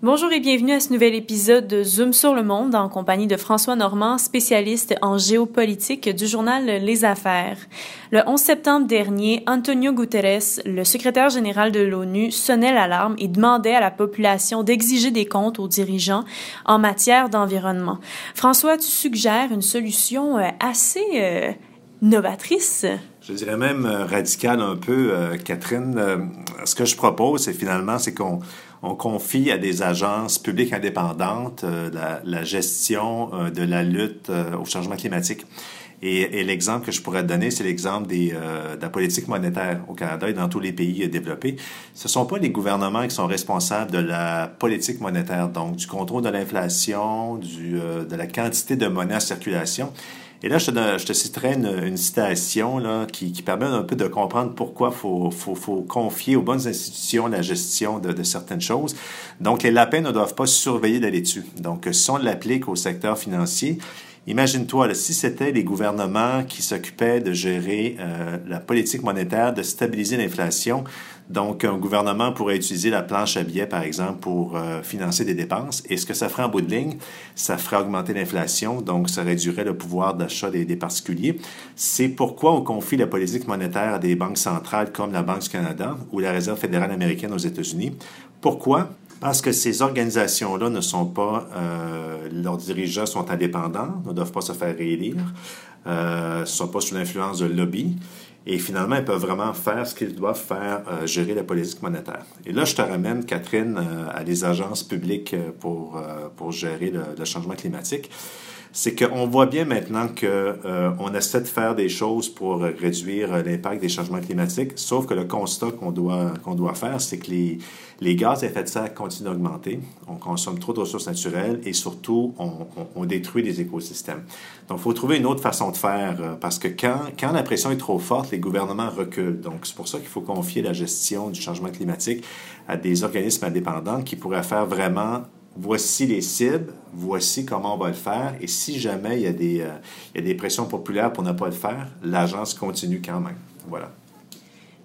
Bonjour et bienvenue à ce nouvel épisode de Zoom sur le monde en compagnie de François Normand, spécialiste en géopolitique du journal Les Affaires. Le 11 septembre dernier, Antonio Guterres, le secrétaire général de l'ONU, sonnait l'alarme et demandait à la population d'exiger des comptes aux dirigeants en matière d'environnement. François, tu suggères une solution assez novatrice? Je dirais même radicale un peu, Catherine. Ce que je propose, c'est qu'on confie à des agences publiques indépendantes la gestion de la lutte au changement climatique. Et l'exemple que je pourrais te donner, c'est l'exemple de la politique monétaire au Canada et dans tous les pays développés. Ce ne sont pas les gouvernements qui sont responsables de la politique monétaire, donc du contrôle de l'inflation, de la quantité de monnaie en circulation. Et là, je te citerai une citation là, qui permet un peu de comprendre pourquoi faut confier aux bonnes institutions la gestion de certaines choses. Donc, les lapins ne doivent pas se surveiller d'aller dessus. Donc, si on l'applique au secteur financier, imagine-toi, là, si c'était les gouvernements qui s'occupaient de gérer la politique monétaire, de stabiliser l'inflation. Donc, un gouvernement pourrait utiliser la planche à billets, par exemple, pour financer des dépenses. Et ce que ça ferait en bout de ligne, ça ferait augmenter l'inflation, donc ça réduirait le pouvoir d'achat des particuliers. C'est pourquoi on confie la politique monétaire à des banques centrales comme la Banque du Canada ou la Réserve fédérale américaine aux États-Unis. Pourquoi? Parce que ces organisations-là ne sont pas... leurs dirigeants sont indépendants, ne doivent pas se faire réélire, ne sont pas sous l'influence de lobby. Et finalement, ils peuvent vraiment faire ce qu'ils doivent faire, gérer la politique monétaire. Et là, je te ramène, Catherine, à des agences publiques pour gérer le changement climatique. C'est qu'on voit bien maintenant qu'on essaie de faire des choses pour réduire l'impact des changements climatiques, sauf que le constat qu'on doit faire, c'est que les gaz à effet de serre continuent d'augmenter, on consomme trop de ressources naturelles et surtout, on détruit les écosystèmes. Donc, il faut trouver une autre façon de faire, parce que quand la pression est trop forte, les gouvernements reculent. Donc, c'est pour ça qu'il faut confier la gestion du changement climatique à des organismes indépendants qui pourraient faire vraiment... Voici les cibles, voici comment on va le faire. Et si jamais il y a des pressions populaires pour ne pas le faire, l'agence continue quand même. Voilà.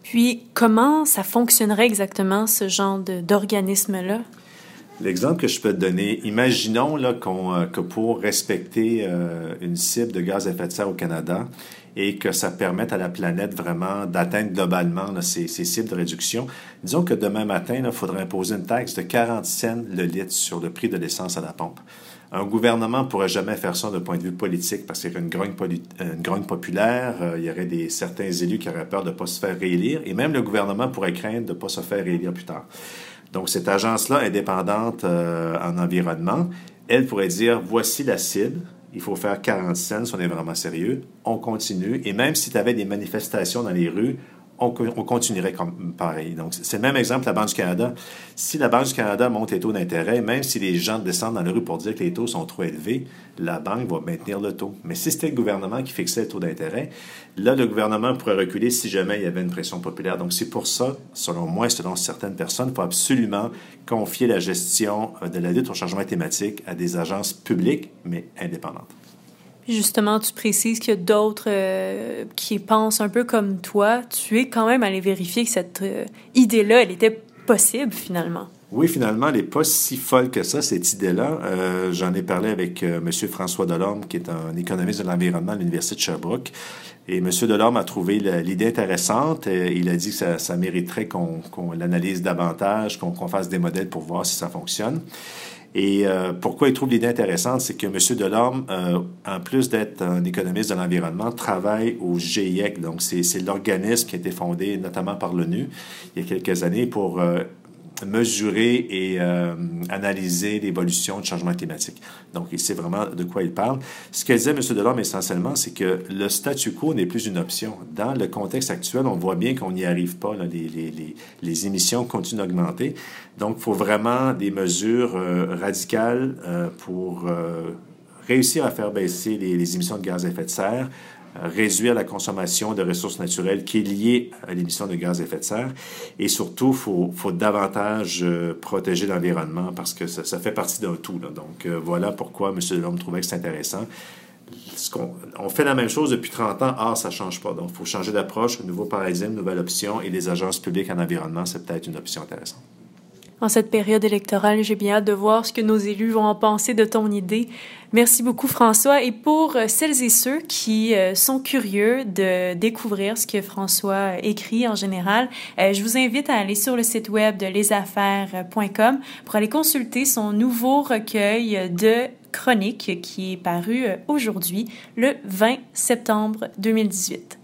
Puis, comment ça fonctionnerait exactement, ce genre d'organisme-là? L'exemple que je peux te donner, imaginons là, que pour respecter une cible de gaz à effet de serre au Canada et que ça permette à la planète vraiment d'atteindre globalement là, ces cibles de réduction, disons que demain matin, il faudrait imposer une taxe de 40 cents le litre sur le prix de l'essence à la pompe. Un gouvernement ne pourrait jamais faire ça d'un point de vue politique parce qu'il y aurait une grogne populaire, il y aurait certains élus qui auraient peur de ne pas se faire réélire et même le gouvernement pourrait craindre de ne pas se faire réélire plus tard. Donc, cette agence-là, indépendante en environnement, elle pourrait dire « Voici la cible, il faut faire 40 cents si on est vraiment sérieux, on continue. » Et même si tu avais des manifestations dans les rues, on continuerait comme pareil. Donc, c'est le même exemple de la Banque du Canada. Si la Banque du Canada monte les taux d'intérêt, même si les gens descendent dans la rue pour dire que les taux sont trop élevés, la banque va maintenir le taux. Mais si c'était le gouvernement qui fixait le taux d'intérêt, là, le gouvernement pourrait reculer si jamais il y avait une pression populaire. Donc, c'est pour ça, selon moi et selon certaines personnes, il faut absolument confier la gestion de la lutte au changement climatique à des agences publiques, mais indépendantes. Justement, tu précises qu'il y a d'autres qui pensent un peu comme toi. Tu es quand même allé vérifier que cette idée-là, elle était possible, finalement. Oui, finalement, elle n'est pas si folle que ça, cette idée-là. J'en ai parlé avec M. François Delorme, qui est un économiste de l'environnement à l'Université de Sherbrooke. Et M. Delorme a trouvé l'idée intéressante. Il a dit que ça mériterait qu'on l'analyse davantage, qu'on fasse des modèles pour voir si ça fonctionne. Et pourquoi il trouve l'idée intéressante, c'est que M. Delorme, en plus d'être un économiste de l'environnement, travaille au GIEC. Donc, c'est l'organisme qui a été fondé notamment par l'ONU il y a quelques années pour mesurer et analyser l'évolution du changement climatique. Donc, il sait vraiment de quoi il parle. Ce que disait M. Delorme essentiellement, c'est que le statu quo n'est plus une option. Dans le contexte actuel, on voit bien qu'on n'y arrive pas. Là, les émissions continuent d'augmenter. Donc, il faut vraiment des mesures radicales pour réussir à faire baisser les émissions de gaz à effet de serre, réduire la consommation de ressources naturelles qui est liée à l'émission de gaz à effet de serre. Et surtout, il faut davantage protéger l'environnement parce que ça fait partie d'un tout. Là. Donc, voilà pourquoi M. Delorme trouvait que c'est intéressant. On fait la même chose depuis 30 ans. Ah, ça ne change pas. Donc, il faut changer d'approche, un nouveau paradigme, nouvelle option. Et les agences publiques en environnement, c'est peut-être une option intéressante. En cette période électorale, j'ai bien hâte de voir ce que nos élus vont en penser de ton idée. Merci beaucoup, François. Et pour celles et ceux qui sont curieux de découvrir ce que François écrit en général, je vous invite à aller sur le site web de lesaffaires.com pour aller consulter son nouveau recueil de chroniques qui est paru aujourd'hui, le 20 septembre 2018.